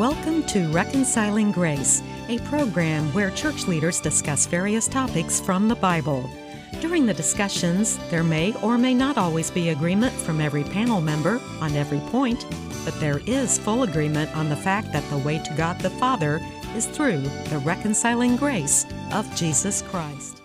Welcome to Reconciling Grace, a program where church leaders discuss various topics from the Bible. During the discussions, there may or may not always be agreement from every panel member on every point, but there is full agreement on the fact that the way to God the Father is through the reconciling grace of Jesus Christ.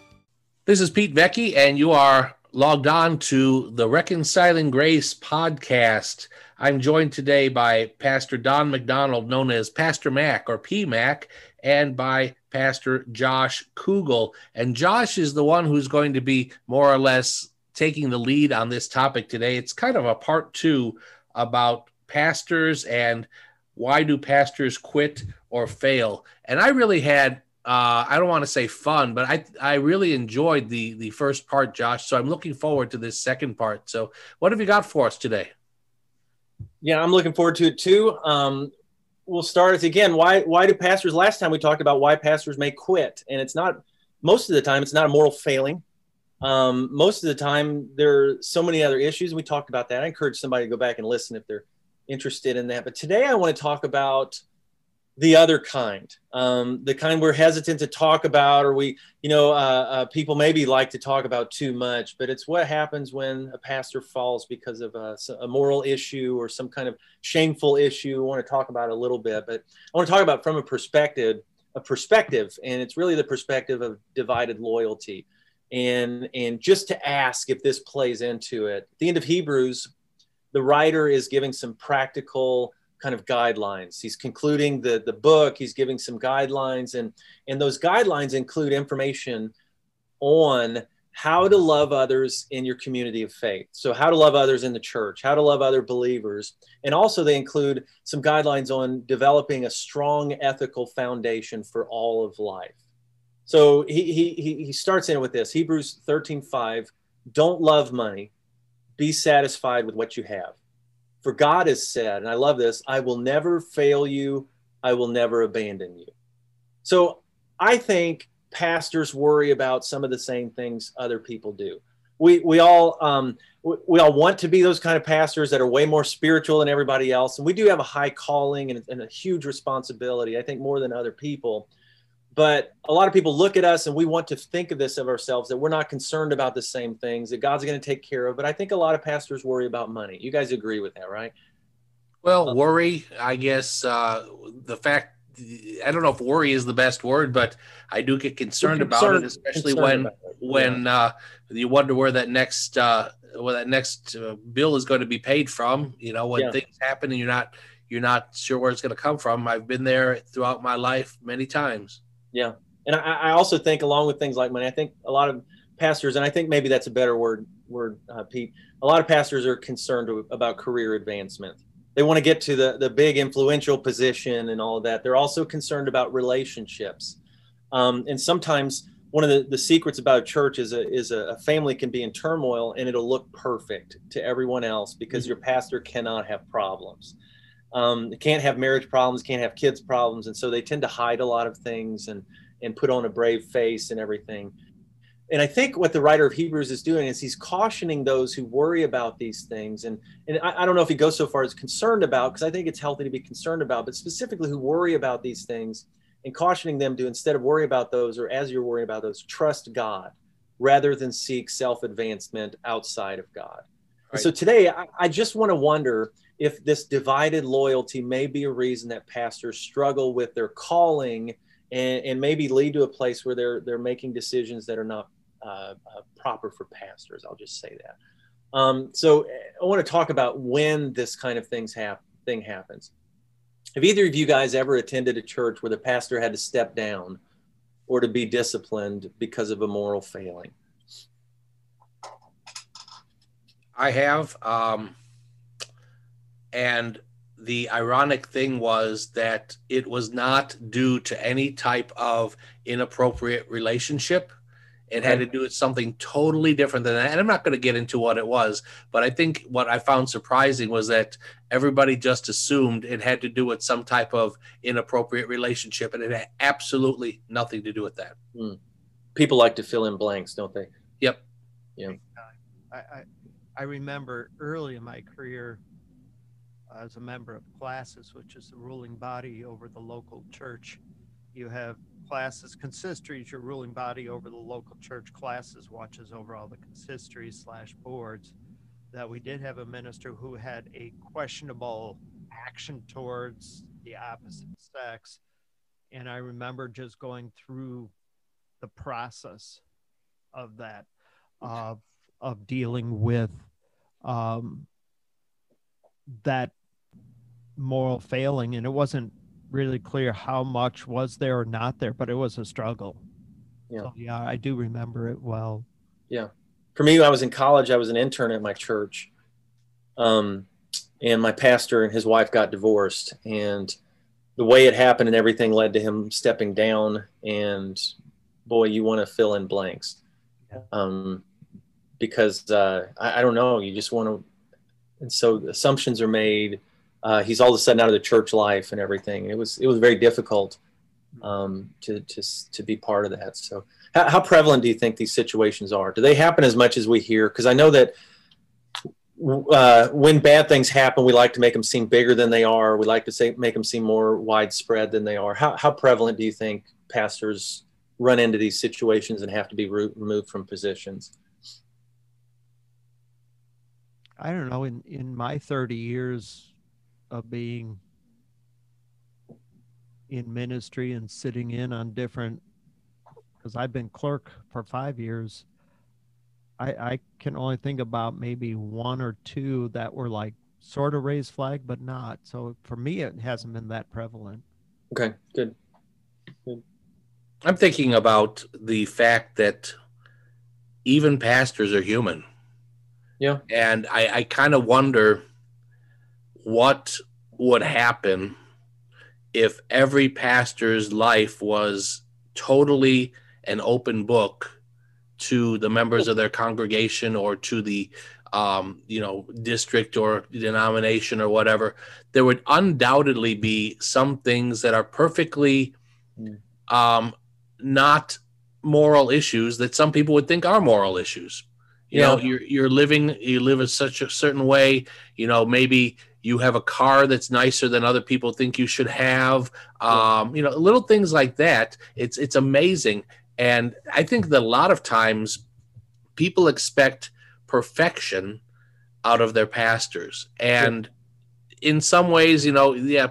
This is Pete Vecchi, and you are logged on to the Reconciling Grace podcast. I'm joined today by Pastor Don McDonald, known as Pastor Mac or P-Mac, and by Pastor Josh Kugel. And Josh is the one who's going to be more or less taking the lead on this topic today. It's kind of a part two about pastors and why do pastors quit or fail. And I really had, I don't want to say fun, but I really enjoyed the first part, Josh. So I'm looking forward to this second part. So what have you got for us today? Yeah, I'm looking forward to it too. We'll start with, again, why do pastors, last time we talked about why pastors may quit, and it's not, most of the time, it's not a moral failing. Most of the time, there are so many other issues. We talked about that. I encourage somebody to go back and listen if they're interested in that. But today I want to talk about the other kind, the kind we're hesitant to talk about, or we, people maybe like to talk about too much, but it's what happens when a pastor falls because of a moral issue or some kind of shameful issue. I want to talk about it a little bit, but I want to talk about from a perspective, and it's really the perspective of divided loyalty, and just to ask if this plays into it. At the end of Hebrews, the writer is giving some practical kind of guidelines. He's concluding the book. He's giving some guidelines, and those guidelines include information on how to love others in your community of faith. So how to love others in the church, how to love other believers. And also they include some guidelines on developing a strong ethical foundation for all of life. So he starts in with this, Hebrews 13:5, don't love money, be satisfied with what you have. For God has said, and I love this, I will never fail you. I will never abandon you. So I think pastors worry about some of the same things other people do. We all want to be those kind of pastors that are way more spiritual than everybody else. And we do have a high calling and a huge responsibility, I think more than other people. But a lot of people look at us and we want to think of this of ourselves, that we're not concerned about the same things, that God's going to take care of. But I think a lot of pastors worry about money. You guys agree with that, right? Well, worry, I guess the fact, I don't know if worry is the best word, but I do get concerned about it, especially when you wonder where that next bill is going to be paid from, when things happen and you're not sure where it's going to come from. I've been there throughout my life many times. Yeah. And I also think, along with things like money, I think a lot of pastors, and I think maybe that's a better word, Pete, a lot of pastors are concerned about career advancement. They want to get to the big influential position and all of that. They're also concerned about relationships. And sometimes one of the secrets about a church is a family can be in turmoil and it'll look perfect to everyone else because your pastor cannot have problems. They can't have marriage problems, can't have kids problems. And so they tend to hide a lot of things and put on a brave face and everything. And I think what the writer of Hebrews is doing is he's cautioning those who worry about these things. And I don't know if he goes so far as concerned about, because I think it's healthy to be concerned about, but specifically who worry about these things and cautioning them to, instead of worry about those, or as you're worrying about those, trust God rather than seek self-advancement outside of God. Right. So today, I just want to wonder if this divided loyalty may be a reason that pastors struggle with their calling and maybe lead to a place where they're making decisions that are not proper for pastors. I'll just say that. So I want to talk about when this kind of thing happens. Have either of you guys ever attended a church where the pastor had to step down or to be disciplined because of a moral failing? I have. And the ironic thing was that it was not due to any type of inappropriate relationship. It had to do with something totally different than that. And I'm not going to get into what it was, but I think what I found surprising was that everybody just assumed it had to do with some type of inappropriate relationship, and it had absolutely nothing to do with that. Mm. People like to fill in blanks, don't they? Yep. Yeah. I remember early in my career, I was a member of classes, which is the ruling body over the local church. You have classes, consistory is your ruling body over the local church. Classes watches over all the consistories / boards. That we did have a minister who had a questionable action towards the opposite sex. And I remember just going through the process of that, of dealing with that moral failing. And it wasn't really clear how much was there or not there, but it was a struggle. Yeah. So, yeah, I do remember it well. Yeah. For me, I was in college. I was an intern at my church. And my pastor and his wife got divorced. And the way it happened and everything led to him stepping down. And, boy, you want to fill in blanks. Yeah. Because I don't know. You just want to. And so assumptions are made. He's all of a sudden out of the church life and everything. It was very difficult to be part of that. So how prevalent do you think these situations are? Do they happen as much as we hear? Because I know that when bad things happen, we like to make them seem bigger than they are. We like to make them seem more widespread than they are. How prevalent do you think pastors run into these situations and have to be removed from positions? I don't know. In my 30 years of being in ministry and sitting in on different, because I've been clerk for 5 years, I can only think about maybe one or two that were like sort of raised flag, but not. So for me, it hasn't been that prevalent. Okay, good. I'm thinking about the fact that even pastors are human. Yeah. And I kind of wonder what would happen if every pastor's life was totally an open book to the members of their congregation or to the, district or denomination or whatever. There would undoubtedly be some things that are perfectly not moral issues that some people would think are moral issues. You know, you live in such a certain way, you know, maybe you have a car that's nicer than other people think you should have, little things like that. It's amazing. And I think that a lot of times people expect perfection out of their pastors. And in some ways,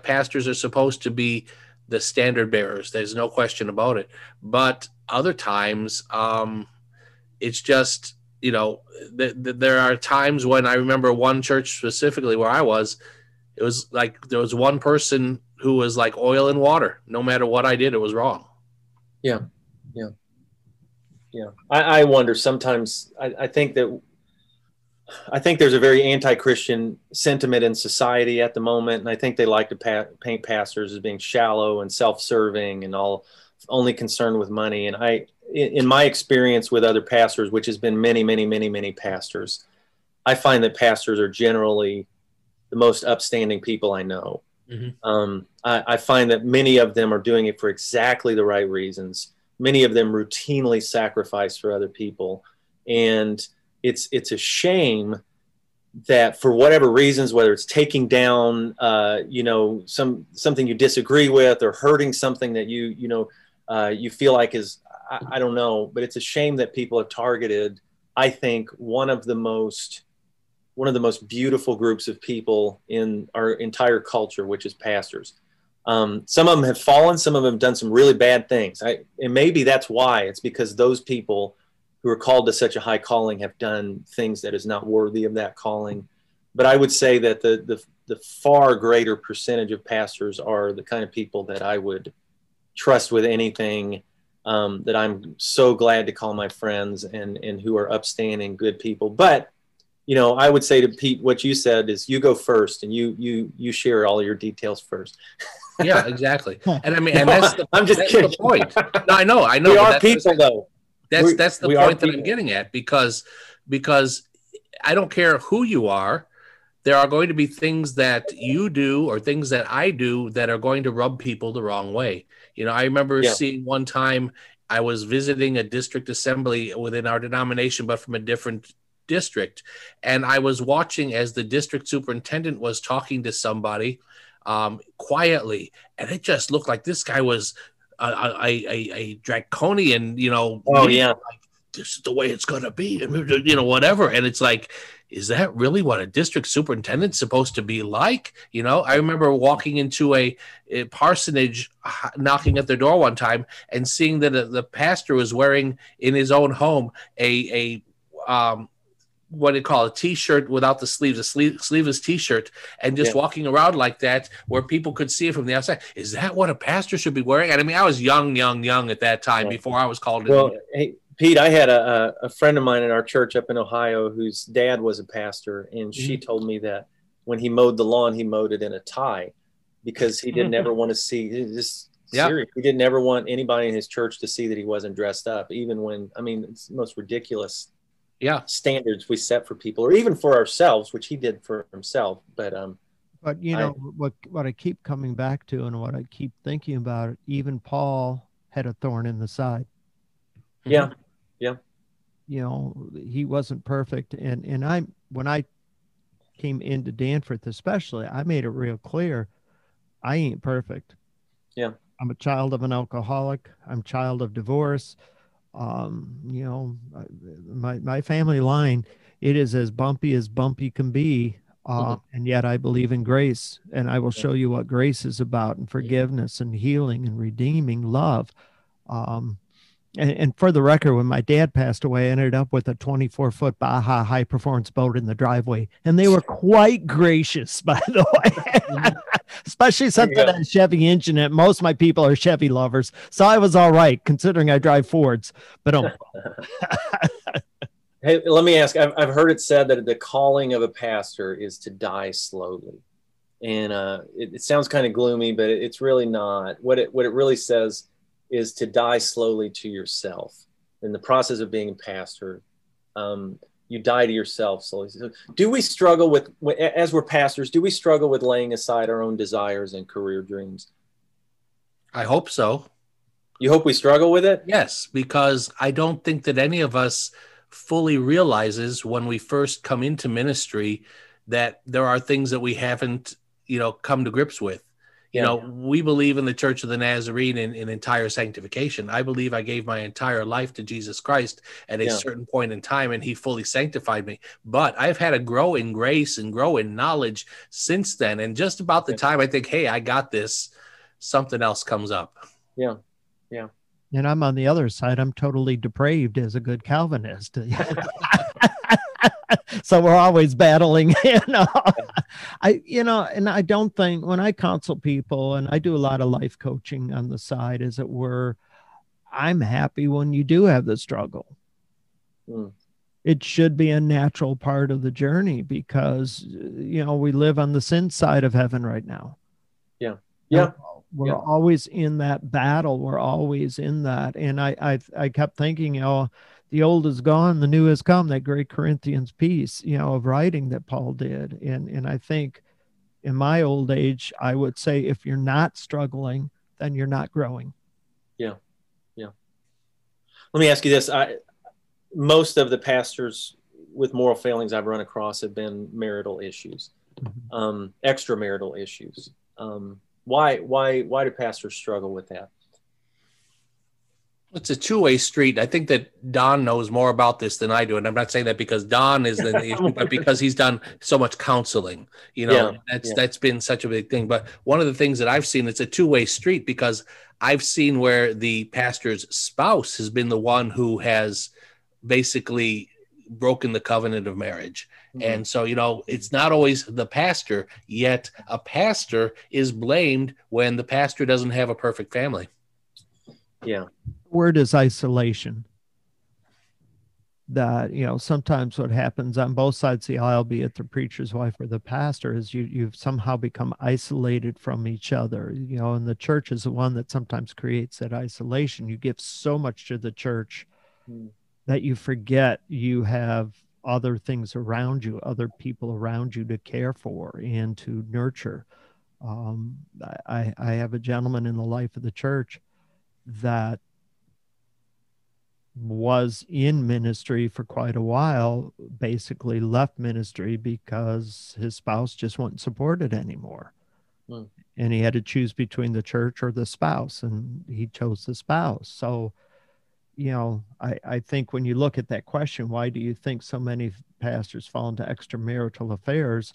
pastors are supposed to be the standard bearers. There's no question about it. But other times it's just, there are times when I remember one church specifically where I was, it was like there was one person who was like oil and water. No matter what I did, it was wrong. Yeah. Yeah. Yeah. I wonder sometimes, I think there's a very anti-Christian sentiment in society at the moment. And I think they like to paint pastors as being shallow and self-serving and only concerned with money. And in my experience with other pastors, which has been many, many, many, many pastors, I find that pastors are generally the most upstanding people I know. Mm-hmm. I find that many of them are doing it for exactly the right reasons. Many of them routinely sacrifice for other people. And it's a shame that for whatever reasons, whether it's taking down, something you disagree with or hurting something that you feel like is, I don't know, but it's a shame that people have targeted, I think, one of the most beautiful groups of people in our entire culture, which is pastors. Some of them have fallen. Some of them have done some really bad things. And maybe that's why. It's because those people who are called to such a high calling have done things that is not worthy of that calling. But I would say that the far greater percentage of pastors are the kind of people that I would trust with anything, that I'm so glad to call my friends and who are upstanding, good people. But, I would say to Pete, what you said is you go first and you share all your details first. Yeah, exactly. And I mean, and that's the point. No, I know. We are people though. That's the point that I'm getting at, because I don't care who you are. There are going to be things that you do or things that I do that are going to rub people the wrong way. I remember seeing one time I was visiting a district assembly within our denomination, but from a different district. And I was watching as the district superintendent was talking to somebody quietly. And it just looked like this guy was a draconian, you know. Oh, yeah. Like, this is the way it's going to be, you know, whatever. And it's like, is that really what a district superintendent's supposed to be like? You know, I remember walking into a parsonage, knocking at their door one time and seeing that the pastor was wearing in his own home what do you call it, T-shirt without the sleeves, a sleeveless T-shirt, and just walking around like that where people could see it from the outside. Is that what a pastor should be wearing? And I mean, I was young at that time before I was called. Pete, I had a friend of mine in our church up in Ohio whose dad was a pastor, and she told me that when he mowed the lawn, he mowed it in a tie because he didn't ever want to see this. Serious. He didn't ever want anybody in his church to see that he wasn't dressed up, even when, I mean, it's the most ridiculous standards we set for people, or even for ourselves, which he did for himself. But you know, what I keep coming back to and what I keep thinking about, even Paul had a thorn in the side. Yeah. Yeah. You know, he wasn't perfect. And when I came into Danforth, especially, I made it real clear. I ain't perfect. Yeah. I'm a child of an alcoholic. I'm child of divorce. You know, my family line, it is as bumpy can be. And yet I believe in grace, and I will show you what grace is about, and forgiveness and healing and redeeming love. And for the record, when my dad passed away, I ended up with a 24-foot Baja high-performance boat in the driveway. And they were quite gracious, by the way, especially something that a Chevy engine. And most of my people are Chevy lovers. So I was all right, considering I drive Fords. But Hey, let me ask. I've heard it said that the calling of a pastor is to die slowly. And it sounds kind of gloomy, but it's really not. What it really says is to die slowly to yourself. In the process of being a pastor, you die to yourself slowly. So do we struggle with, as we're pastors, do we struggle with laying aside our own desires and career dreams? I hope so. You hope we struggle with it? Yes, because I don't think that any of us fully realizes when we first come into ministry that there are things that we haven't, you know, come to grips with. You know, we believe in the Church of the Nazarene in entire sanctification. I believe I gave my entire life to Jesus Christ at a certain point in time, and he fully sanctified me. But I've had to grow in grace and grow in knowledge since then. And just about the time I think, hey, I got this, something else comes up. Yeah, yeah. And I'm on the other side. I'm totally depraved as a good Calvinist. So we're always battling, you know, and I don't think, when I counsel people, and I do a lot of life coaching on the side, as it were, I'm happy when you do have the struggle. It should be a natural part of the journey, because, you know, we live on the sin side of heaven right now. Yeah. Yeah. We're always in that battle. We're always in that. And I kept thinking, the old is gone, the new has come, that great Corinthians piece, you know, of writing that Paul did. And I think in my old age, I would say, if you're not struggling, then you're not growing. Yeah. Yeah. Let me ask you this. Most of the pastors with moral failings I've run across have been marital issues, extramarital issues. Why do pastors struggle with that? It's a two-way street. I think that Don knows more about this than I do. And I'm not saying that because Don is the issue, but because he's done so much counseling, you know, that's been such a big thing. But one of the things that I've seen, it's a two-way street, because I've seen where the pastor's spouse has been the one who has basically broken the covenant of marriage. And so, you know, it's not always the pastor, yet a pastor is blamed when the pastor doesn't have a perfect family. Yeah. Word is isolation. That, you know, sometimes what happens on both sides of the aisle, be it the preacher's wife or the pastor, is you've somehow become isolated from each other, you know, and the church is the one that sometimes creates that isolation. You give so much to the church that you forget you have other things around you, other people around you to care for and to nurture. I have a gentleman in the life of the church that was in ministry for quite a while, basically left ministry because his spouse just wasn't supported anymore. Mm. And he had to choose between the church or the spouse, and he chose the spouse. So, you know, I think when you look at that question, why do you think so many pastors fall into extramarital affairs?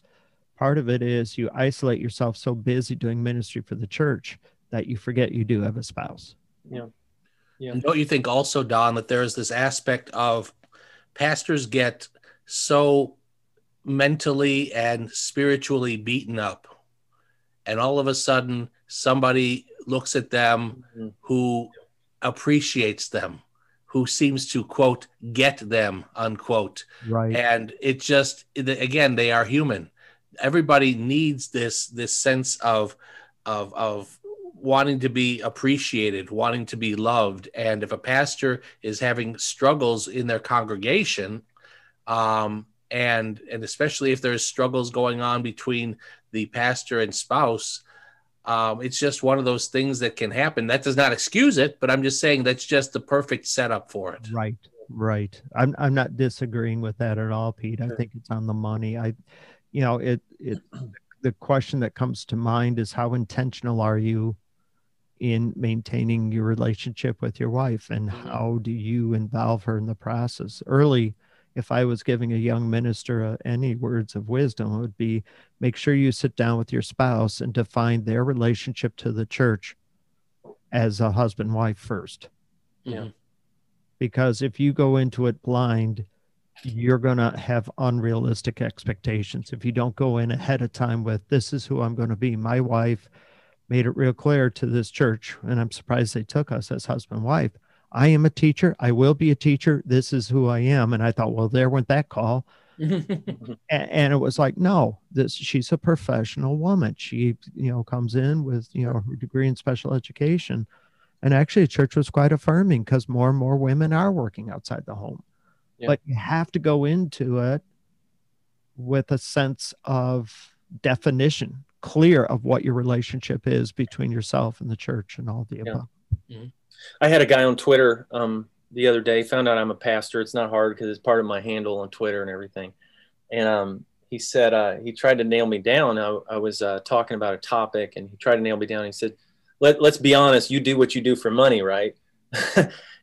Part of it is you isolate yourself so busy doing ministry for the church that you forget you do have a spouse. Yeah. Yeah. And don't you think also, Don, that there is this aspect of pastors get so mentally and spiritually beaten up, and all of a sudden somebody looks at them mm-hmm. who appreciates them, who seems to, quote, get them, unquote. Right. And it just, again, they are human. Everybody needs this sense of wanting to be appreciated, wanting to be loved. And if a pastor is having struggles in their congregation, and especially if there's struggles going on between the pastor and spouse, it's just one of those things that can happen. That does not excuse it, but I'm just saying that's just the perfect setup for it. Right, right. I'm not disagreeing with that at all, Pete. Sure. I think it's on the money. You know, the question that comes to mind is, how intentional are you in maintaining your relationship with your wife, and how do you involve her in the process? Early, if I was giving a young minister any words of wisdom, it would be, make sure you sit down with your spouse and define their relationship to the church as a husband-wife first. Yeah. Because if you go into it blind, you're going to have unrealistic expectations. If you don't go in ahead of time with, this is who I'm going to be. My wife made it real clear to this church, and I'm surprised they took us as husband and wife. I am a teacher. I will be a teacher. This is who I am. And I thought, well, there went that call. And it was like, no, she's a professional woman. She, you know, comes in with, you know, her degree in special education. And actually the church was quite affirming, because more and more women are working outside the home. Yeah. But you have to go into it with a sense of definition, clear of what your relationship is between yourself and the church and all the above. Mm-hmm. I had a guy on Twitter the other day, found out I'm a pastor. It's not hard because it's part of my handle on Twitter and everything. And he said, he tried to nail me down. I was talking about a topic, and he tried to nail me down. He said, let's be honest, you do what you do for money, right?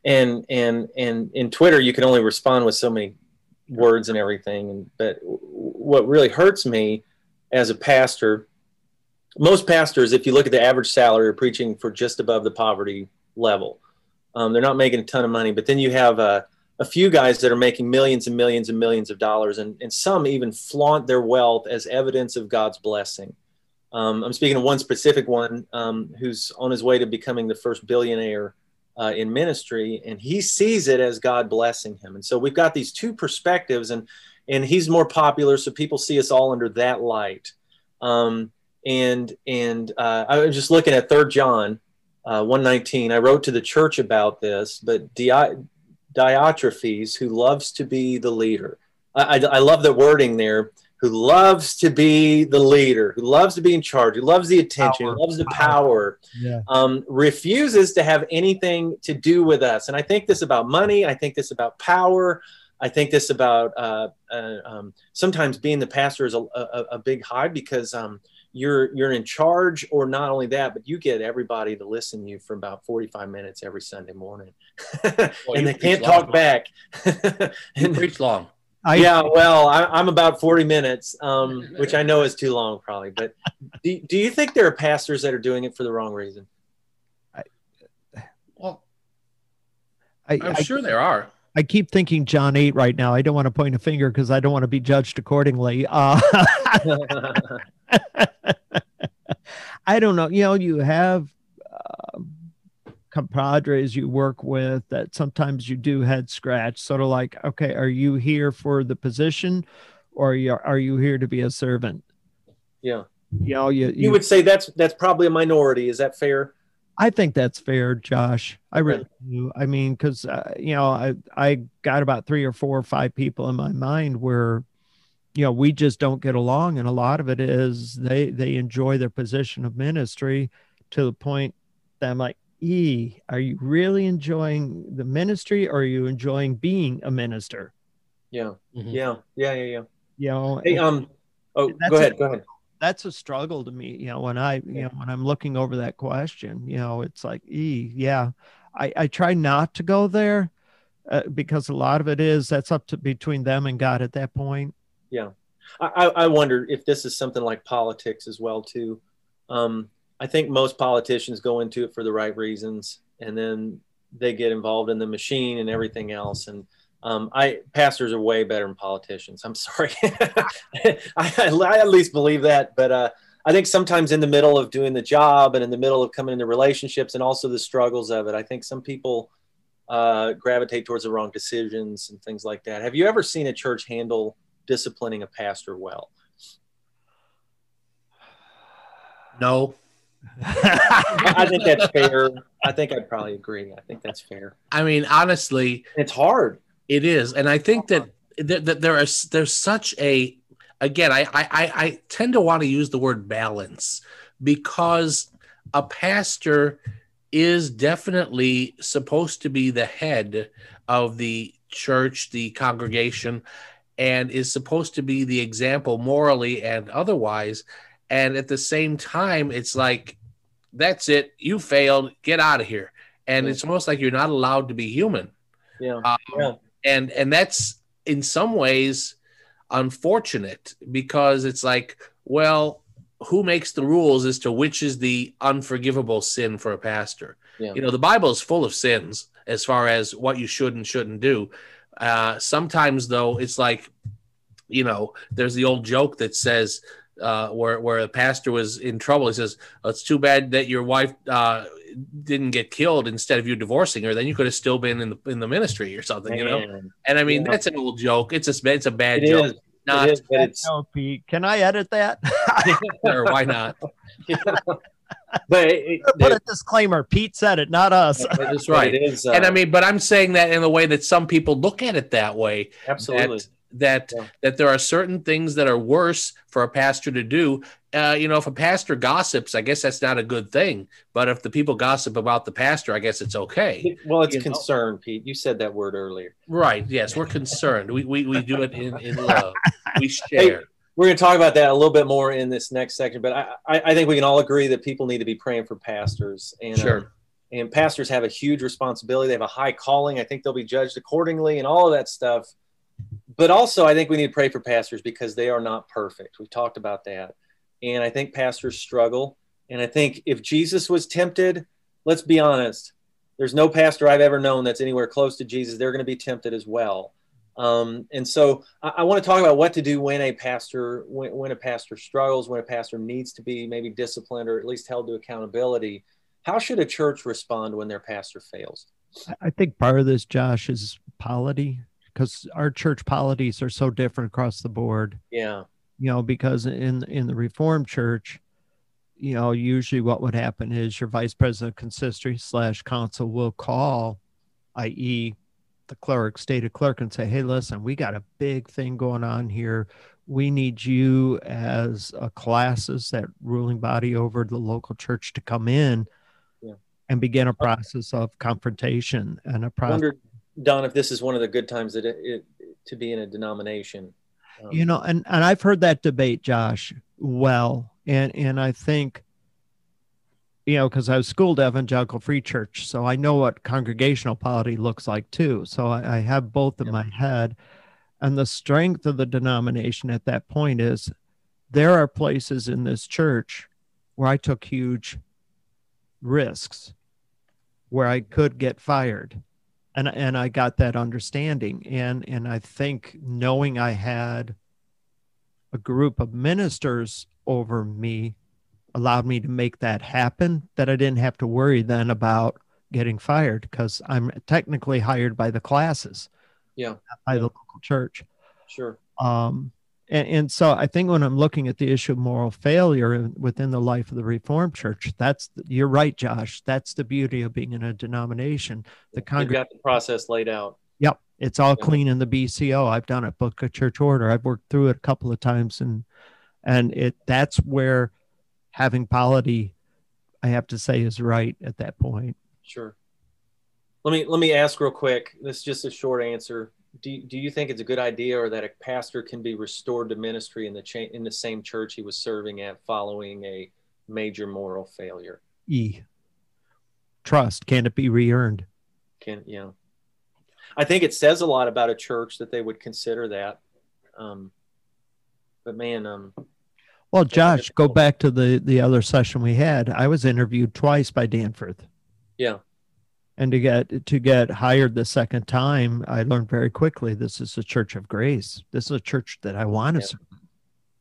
And in Twitter, you can only respond with so many words and everything. But what really hurts me as a pastor, most pastors, if you look at the average salary, are preaching for just above the poverty level. They're not making a ton of money. But then you have a few guys that are making millions and millions and millions of dollars, and some even flaunt their wealth as evidence of God's blessing. I'm speaking of one specific one who's on his way to becoming the first billionaire in ministry, and he sees it as God blessing him. And so we've got these two perspectives, and he's more popular, so people see us all under that light. I was just looking at 3 John 1:19. I wrote to the church about this, but Diotrephes, who loves to be the leader. I love the wording there, who loves to be the leader, who loves to be in charge, who loves the attention, who loves the power, yeah. Refuses to have anything to do with us. And I think this about money. I think this about power. I think this about sometimes being the pastor is a big high, because you're in charge, or not only that, but you get everybody to listen to you for about 45 minutes every Sunday morning. Well, and they can't talk back. You preach long. Yeah, well, I'm about 40 minutes, which I know is too long probably, but do you think there are pastors that are doing it for the wrong reason? I'm sure there are. I keep thinking John 8 right now. I don't want to point a finger because I don't want to be judged accordingly. I don't know. You know, you have compadres you work with that sometimes you do head scratch, sort of like, okay, are you here for the position, or are you here to be a servant? Yeah. You know, you would say that's probably a minority. Is that fair? I think that's fair, Josh. I really do. I mean, because you know, I got about 3 or 4 or 5 people in my mind where, you know, we just don't get along, and a lot of it is they enjoy their position of ministry to the point that I'm like, E, are you really enjoying the ministry, or are you enjoying being a minister? Yeah. Mm-hmm. Yeah. You know, hey, oh, go ahead. That's a struggle to me. You know, when I'm looking over that question, you know, it's like, I try not to go there because a lot of it is that's up to between them and God at that point. Yeah. I wonder if this is something like politics as well, too. I think most politicians go into it for the right reasons, and then they get involved in the machine and everything else. And pastors are way better than politicians. I'm sorry. I at least believe that. But I think sometimes in the middle of doing the job and in the middle of coming into relationships and also the struggles of it, I think some people gravitate towards the wrong decisions and things like that. Have you ever seen a church handle disciplining a pastor well? No. I think that's fair. I think I'd probably agree. I think that's fair. I mean, honestly, it's hard. It is. And I think that there's such a, again, I tend to want to use the word balance, because a pastor is definitely supposed to be the head of the church, the congregation, and is supposed to be the example morally and otherwise. And at the same time, it's like, that's it. You failed. Get out of here. And It's almost like you're not allowed to be human. Yeah. And that's in some ways unfortunate, because it's like, well, who makes the rules as to which is the unforgivable sin for a pastor? Yeah. You know, the Bible is full of sins as far as what you should and shouldn't do. Sometimes, though, it's like, you know, there's the old joke that says, where a pastor was in trouble, he says, oh, it's too bad that your wife didn't get killed instead of you divorcing her. Then you could have still been in the ministry or something, you know? And I mean, that's an old joke. It's a bad joke. Is. Not, it is, but it's... No, Pete. Can I edit that? Sure, why not? But put a disclaimer. Pete said it, not us. That's right. It is, and I mean, but I'm saying that in the way that some people look at it that way. Absolutely. That there are certain things that are worse for a pastor to do. You know, if a pastor gossips, I guess that's not a good thing. But if the people gossip about the pastor, I guess it's okay. Well, it's concern, Pete. You said that word earlier. Right. Yes, we're concerned. we do it in love. We share. Hey, we're going to talk about that a little bit more in this next section. But I think we can all agree that people need to be praying for pastors. And, sure. And pastors have a huge responsibility. They have a high calling. I think they'll be judged accordingly and all of that stuff. But also, I think we need to pray for pastors because they are not perfect. We've talked about that. And I think pastors struggle. And I think if Jesus was tempted, let's be honest, there's no pastor I've ever known that's anywhere close to Jesus. They're going to be tempted as well. And so I want to talk about what to do when a pastor struggles, when a pastor needs to be maybe disciplined or at least held to accountability. How should a church respond when their pastor fails? I think part of this, Josh, is polity. Because our church polities are so different across the board. Yeah. You know, because in the Reformed Church, you know, usually what would happen is your vice president of consistory / council will call, i.e. the clerk, stated clerk, and say, hey, listen, we got a big thing going on here. We need you as a classis, that ruling body over the local church, to come in and begin a process of confrontation and a process. Don, if this is one of the good times that to be in a denomination, you know, and I've heard that debate, Josh, well, and I think, you know, because I was schooled at Evangelical Free Church, so I know what congregational polity looks like too. So I have both in my head, and the strength of the denomination at that point is there are places in this church where I took huge risks, where I could get fired. And I got that understanding. And I think knowing I had a group of ministers over me allowed me to make that happen, that I didn't have to worry then about getting fired because I'm technically hired by the classes, by the local church. Sure. And so I think when I'm looking at the issue of moral failure within the life of the Reformed Church, you're right, Josh. That's the beauty of being in a denomination. You've got the process laid out. Yep. It's all clean in the BCO. I've done it, book of church order. I've worked through it a couple of times. And that's where having polity, I have to say, is right at that point. Sure. Let me ask real quick. This is just a short answer. Do you think it's a good idea, or that a pastor can be restored to ministry in the same church he was serving at following a major moral failure? E. Trust. Can it be re-earned? Yeah. I think it says a lot about a church that they would consider that. But man, well, Josh, go back to the other session we had. I was interviewed twice by Danforth. Yeah. And to get hired the second time, I learned very quickly, this is a church of grace. This is a church that I want to serve.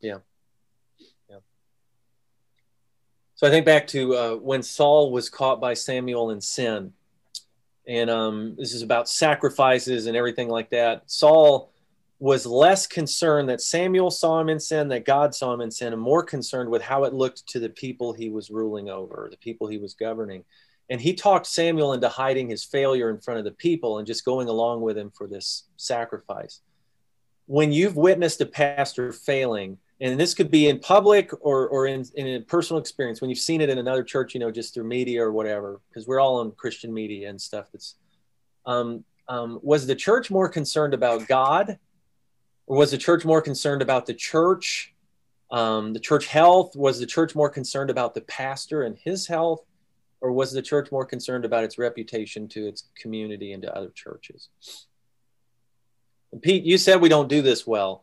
Yeah. Yeah. So I think back to when Saul was caught by Samuel in sin. And this is about sacrifices and everything like that. Saul was less concerned that Samuel saw him in sin, that God saw him in sin, and more concerned with how it looked to the people he was ruling over, the people he was governing. And he talked Samuel into hiding his failure in front of the people and just going along with him for this sacrifice. When you've witnessed a pastor failing, and this could be in public or in a personal experience, when you've seen it in another church, you know, just through media or whatever, because we're all on Christian media and stuff. That's was the church more concerned about God, or was the church more concerned about the church health? Was the church more concerned about the pastor and his health? Or was the church more concerned about its reputation to its community and to other churches? And Pete, you said we don't do this well.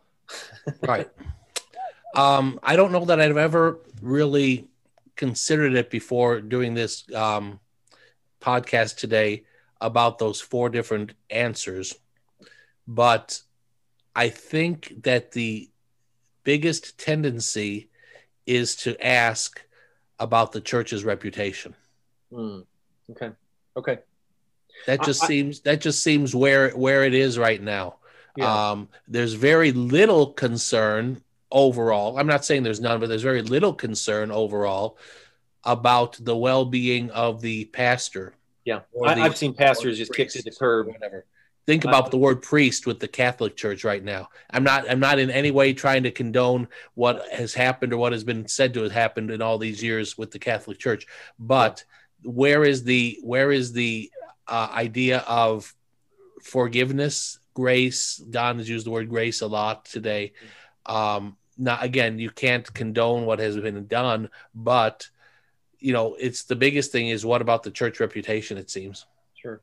Right. I don't know that I've ever really considered it before doing this podcast today about those four different answers. But I think that the biggest tendency is to ask about the church's reputation. Mm, okay. That just seems where it is right now. Yeah. There's very little concern overall. I'm not saying there's none, but there's very little concern overall about the well-being of the pastor. Yeah, I've seen pastors just kicked to the curb. Whatever. Think about the word priest with the Catholic Church right now. I'm not in any way trying to condone what has happened or what has been said to have happened in all these years with the Catholic Church, but where is the idea of forgiveness, grace? Don has used the word grace a lot today. Not again, you can't condone what has been done, but you know, it's the biggest thing is what about the church reputation? It seems. Sure.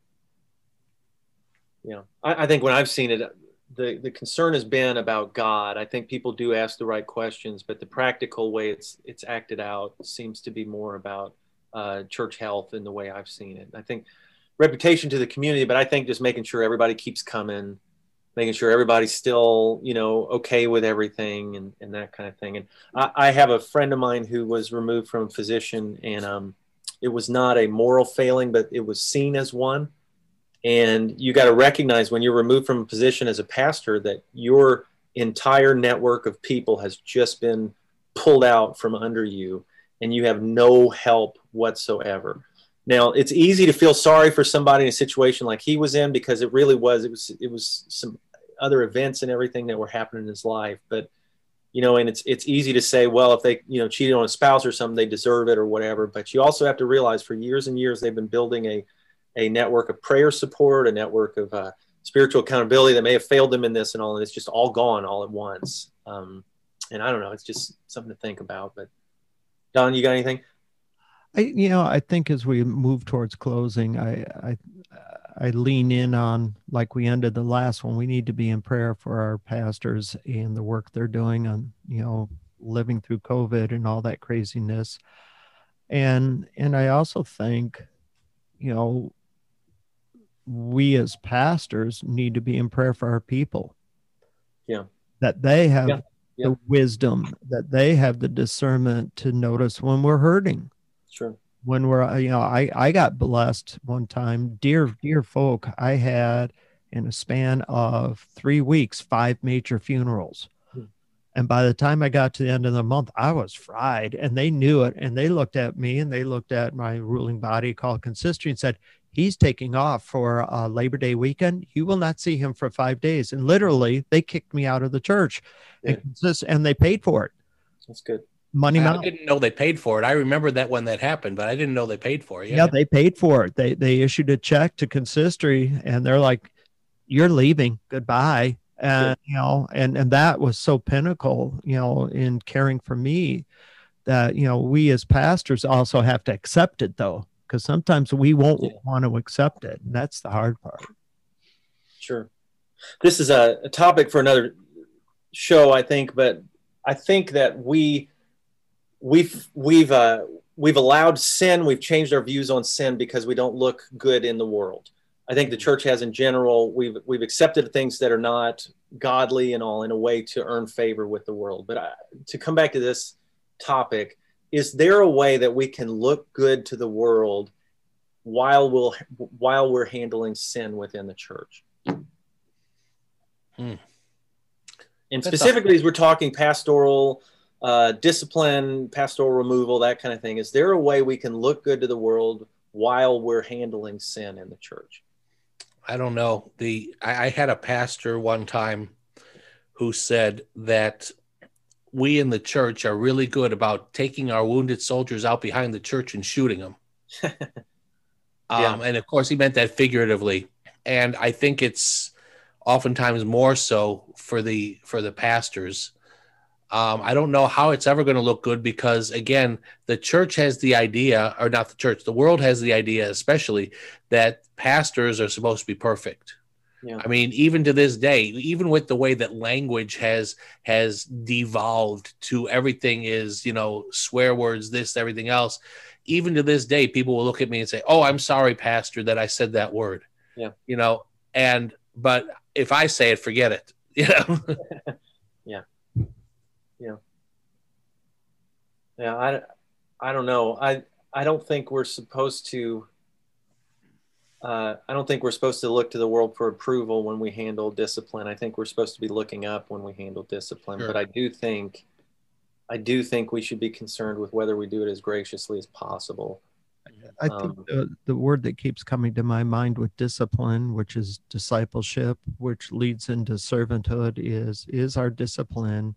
Yeah, I think when I've seen it, the concern has been about God. I think people do ask the right questions, but the practical way it's acted out seems to be more about church health in the way I've seen it. I think reputation to the community, but I think just making sure everybody keeps coming, making sure everybody's still, you know, okay with everything and that kind of thing. And I have a friend of mine who was removed from a physician, and it was not a moral failing, but it was seen as one. And you got to recognize when you're removed from a position as a pastor that your entire network of people has just been pulled out from under you, and you have no help whatsoever. Now, it's easy to feel sorry for somebody in a situation like he was in, because it really was, it was some other events and everything that were happening in his life. But, you know, and it's easy to say, well, if they, you know, cheated on a spouse or something, they deserve it or whatever. But you also have to realize for years and years, they've been building a network of prayer support, a network of spiritual accountability that may have failed them in this and all, and it's just all gone all at once. And I don't know, it's just something to think about. But Don, you got anything? I think as we move towards closing, I lean in on, like we ended the last one, we need to be in prayer for our pastors and the work they're doing on, you know, living through COVID and all that craziness. And I also think, you know, we as pastors need to be in prayer for our people. Yeah. That they have the wisdom, that they have the discernment to notice when we're hurting. Sure. When we're, you know, I got blessed one time, dear folk, I had in a span of 3 weeks, 5 major funerals. Hmm. And by the time I got to the end of the month, I was fried, and they knew it. And they looked at me and they looked at my ruling body called consistory and said, he's taking off for Labor Day weekend. You will not see him for 5 days. And literally they kicked me out of the church, and they paid for it. That's good. Money Mountain. I didn't know they paid for it. I remember that when that happened, but I didn't know they paid for it. Yeah, they paid for it. They issued a check to consistory, and they're like, "You're leaving. Goodbye." And you know, and that was so pinnacle, you know, in caring for me, that you know, we as pastors also have to accept it though, because sometimes we won't want to accept it, and that's the hard part. Sure, this is a topic for another show, I think, but I think that we've allowed sin. We've changed our views on sin because we don't look good in the world. I think the church has, in general, we've accepted things that are not godly and all in a way to earn favor with the world. But to come back to this topic, is there a way that we can look good to the world while we're handling sin within the church? Mm. And specifically, as we're talking pastoral discipline, pastoral removal, that kind of thing, is there a way we can look good to the world while we're handling sin in the church? I don't know. I had a pastor one time who said that we in the church are really good about taking our wounded soldiers out behind the church and shooting them. And of course, he meant that figuratively. And I think it's oftentimes more so for the pastors. I don't know how it's ever going to look good because, again, the church has the idea, or not the church, the world has the idea, especially, that pastors are supposed to be perfect. Yeah. I mean, even to this day, even with the way that language has devolved to everything is, you know, swear words, this, everything else, even to this day, people will look at me and say, "Oh, I'm sorry, pastor, that I said that word." Yeah. You know, but if I say it, forget it. You know? Yeah. Yeah. Yeah. I don't know. I don't think we're supposed to, look to the world for approval when we handle discipline. I think we're supposed to be looking up when we handle discipline, sure. But I do think we should be concerned with whether we do it as graciously as possible. I think the word that keeps coming to my mind with discipline, which is discipleship, which leads into servanthood, is our discipline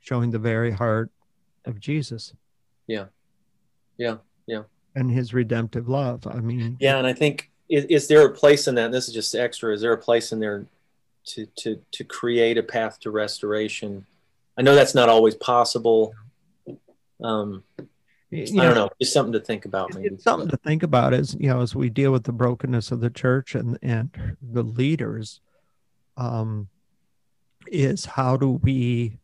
showing the very heart of Jesus. Yeah. Yeah. Yeah. And his redemptive love. I mean, yeah. And I think, is there a place in that? And this is just extra. Is there a place in there to create a path to restoration? I know that's not always possible. I don't know. Just something to think about. Maybe. Something to think about is, you know, as we deal with the brokenness of the church and the leaders, is how do we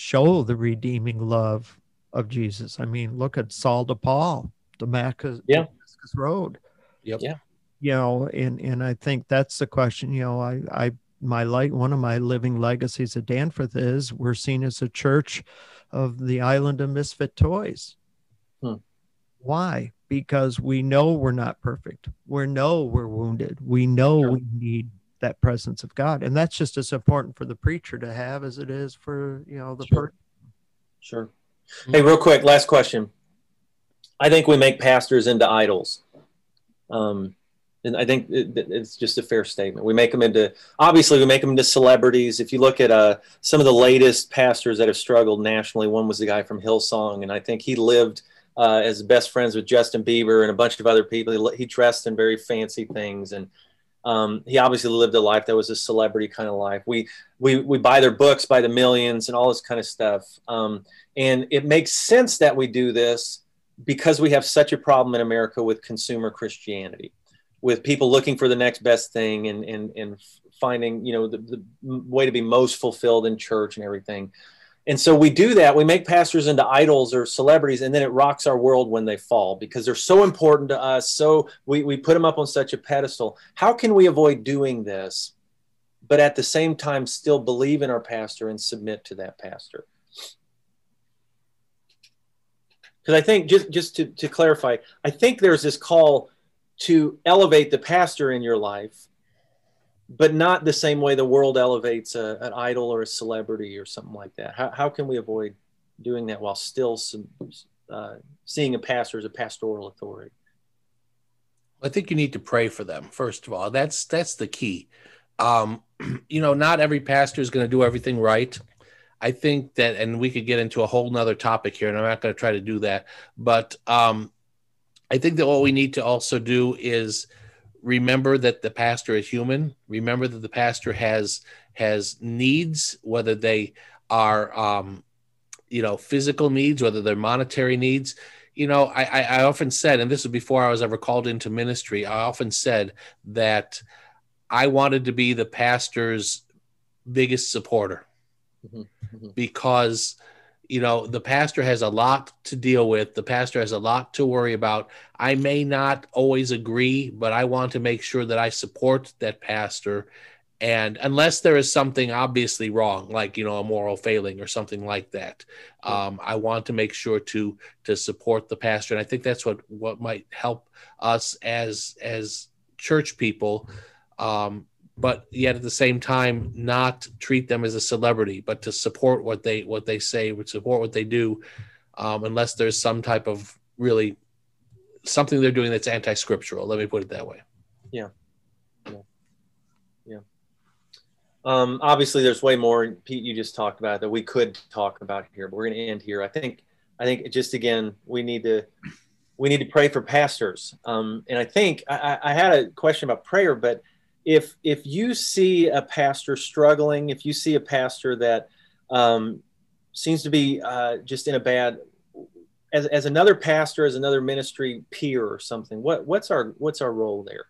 show the redeeming love of Jesus? I mean, look at Saul to Paul, Damascus Road. Yep. Yeah. You know, and I think that's the question. You know, one of my living legacies at Danforth is we're seen as a church of the island of misfit toys. Hmm. Why? Because we know we're not perfect. We know we're wounded. We know we need that presence of God. And that's just as important for the preacher to have as it is for, you know, the person. Sure. Hey, real quick, last question. I think we make pastors into idols. And I think it's just a fair statement. Obviously we make them into celebrities. If you look at some of the latest pastors that have struggled nationally, one was the guy from Hillsong. And I think he lived as best friends with Justin Bieber and a bunch of other people. He dressed in very fancy things. And he obviously lived a life that was a celebrity kind of life. We buy their books by the millions and all this kind of stuff. And it makes sense that we do this because we have such a problem in America with consumer Christianity, with people looking for the next best thing and finding, you know, the way to be most fulfilled in church and everything. And so we do that. We make pastors into idols or celebrities, and then it rocks our world when they fall because they're so important to us. So we put them up on such a pedestal. How can we avoid doing this, but at the same time still believe in our pastor and submit to that pastor? Because I think, just to clarify, I think there's this call to elevate the pastor in your life, but not the same way the world elevates an idol or a celebrity or something like that. How can we avoid doing that while still seeing a pastor as a pastoral authority? I think you need to pray for them, first of all. That's the key. You know, not every pastor is going to do everything right. I think that, and we could get into a whole nother topic here, and I'm not going to try to do that, but I think that what we need to also do is remember that the pastor is human. Remember that the pastor has needs, whether they are, physical needs, whether they're monetary needs. I often said, and this was before I was ever called into ministry, I often said that I wanted to be the pastor's biggest supporter, because, the pastor has a lot to deal with. The pastor has a lot to worry about. I may not always agree, but I want to make sure that I support that pastor. And unless there is something obviously wrong, like, a moral failing or something like that, I want to make sure to support the pastor. And I think that's what might help us as church people, but yet at the same time, not treat them as a celebrity, but to support what they say, would support what they do, unless there's some type of really something they're doing that's anti-scriptural. Let me put it that way. Yeah. Obviously, there's way more, Pete, you just talked about, that we could talk about here, but we're going to end here. I think just again, we need to pray for pastors. And I think I had a question about prayer, but if you see a pastor struggling, if you see a pastor that seems to be just in a bad, as another pastor, as another ministry peer or something, what's our role there?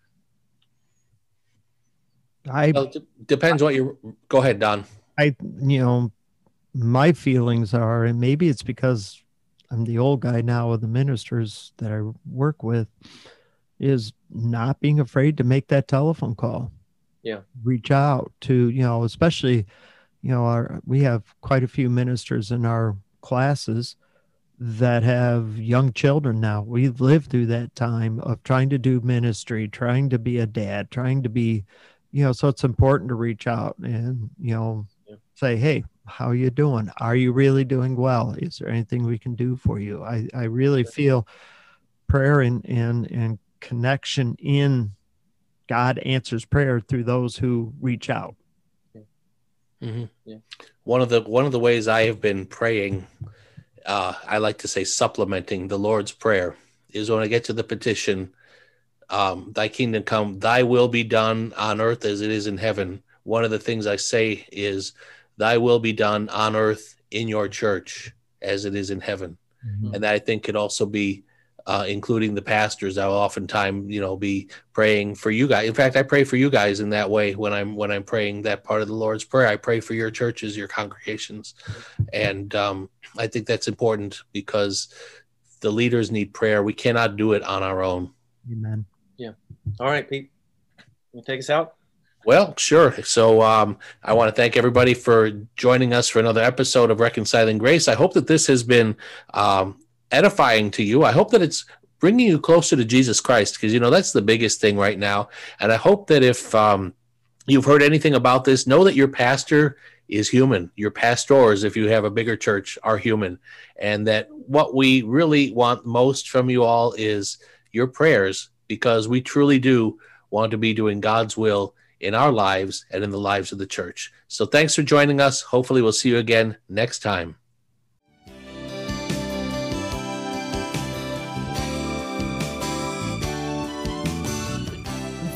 Depends what you go ahead, Don. My feelings are, and maybe it's because I'm the old guy now with the ministers that I work with, is not being afraid to make that telephone call. Yeah. Reach out to, especially, we have quite a few ministers in our classes that have young children now. We've lived through that time of trying to do ministry, trying to be a dad, trying to be, so it's important to reach out and, say, hey, how are you doing? Are you really doing well? Is there anything we can do for you? I really feel prayer and connection in God answers prayer through those who reach out. Mm-hmm. Yeah. One of the ways I have been praying, I like to say supplementing the Lord's Prayer, is when I get to the petition, thy kingdom come, thy will be done on earth as it is in heaven. One of the things I say is, thy will be done on earth in your church as it is in heaven. Mm-hmm. And that, I think, could also be including the pastors. I will oftentimes, be praying for you guys. In fact, I pray for you guys in that way when I'm praying that part of the Lord's Prayer. I pray for your churches, your congregations, and I think that's important because the leaders need prayer. We cannot do it on our own. Amen. Yeah. All right, Pete. You take us out? Well, sure. So I want to thank everybody for joining us for another episode of Reconciling Grace. I hope that this has been edifying to you. I hope that it's bringing you closer to Jesus Christ, because that's the biggest thing right now. And I hope that if you've heard anything about this, know that your pastor is human. Your pastors, if you have a bigger church, are human, and that what we really want most from you all is your prayers, because we truly do want to be doing God's will in our lives and in the lives of the church. So thanks for joining us. Hopefully we'll see you again next time.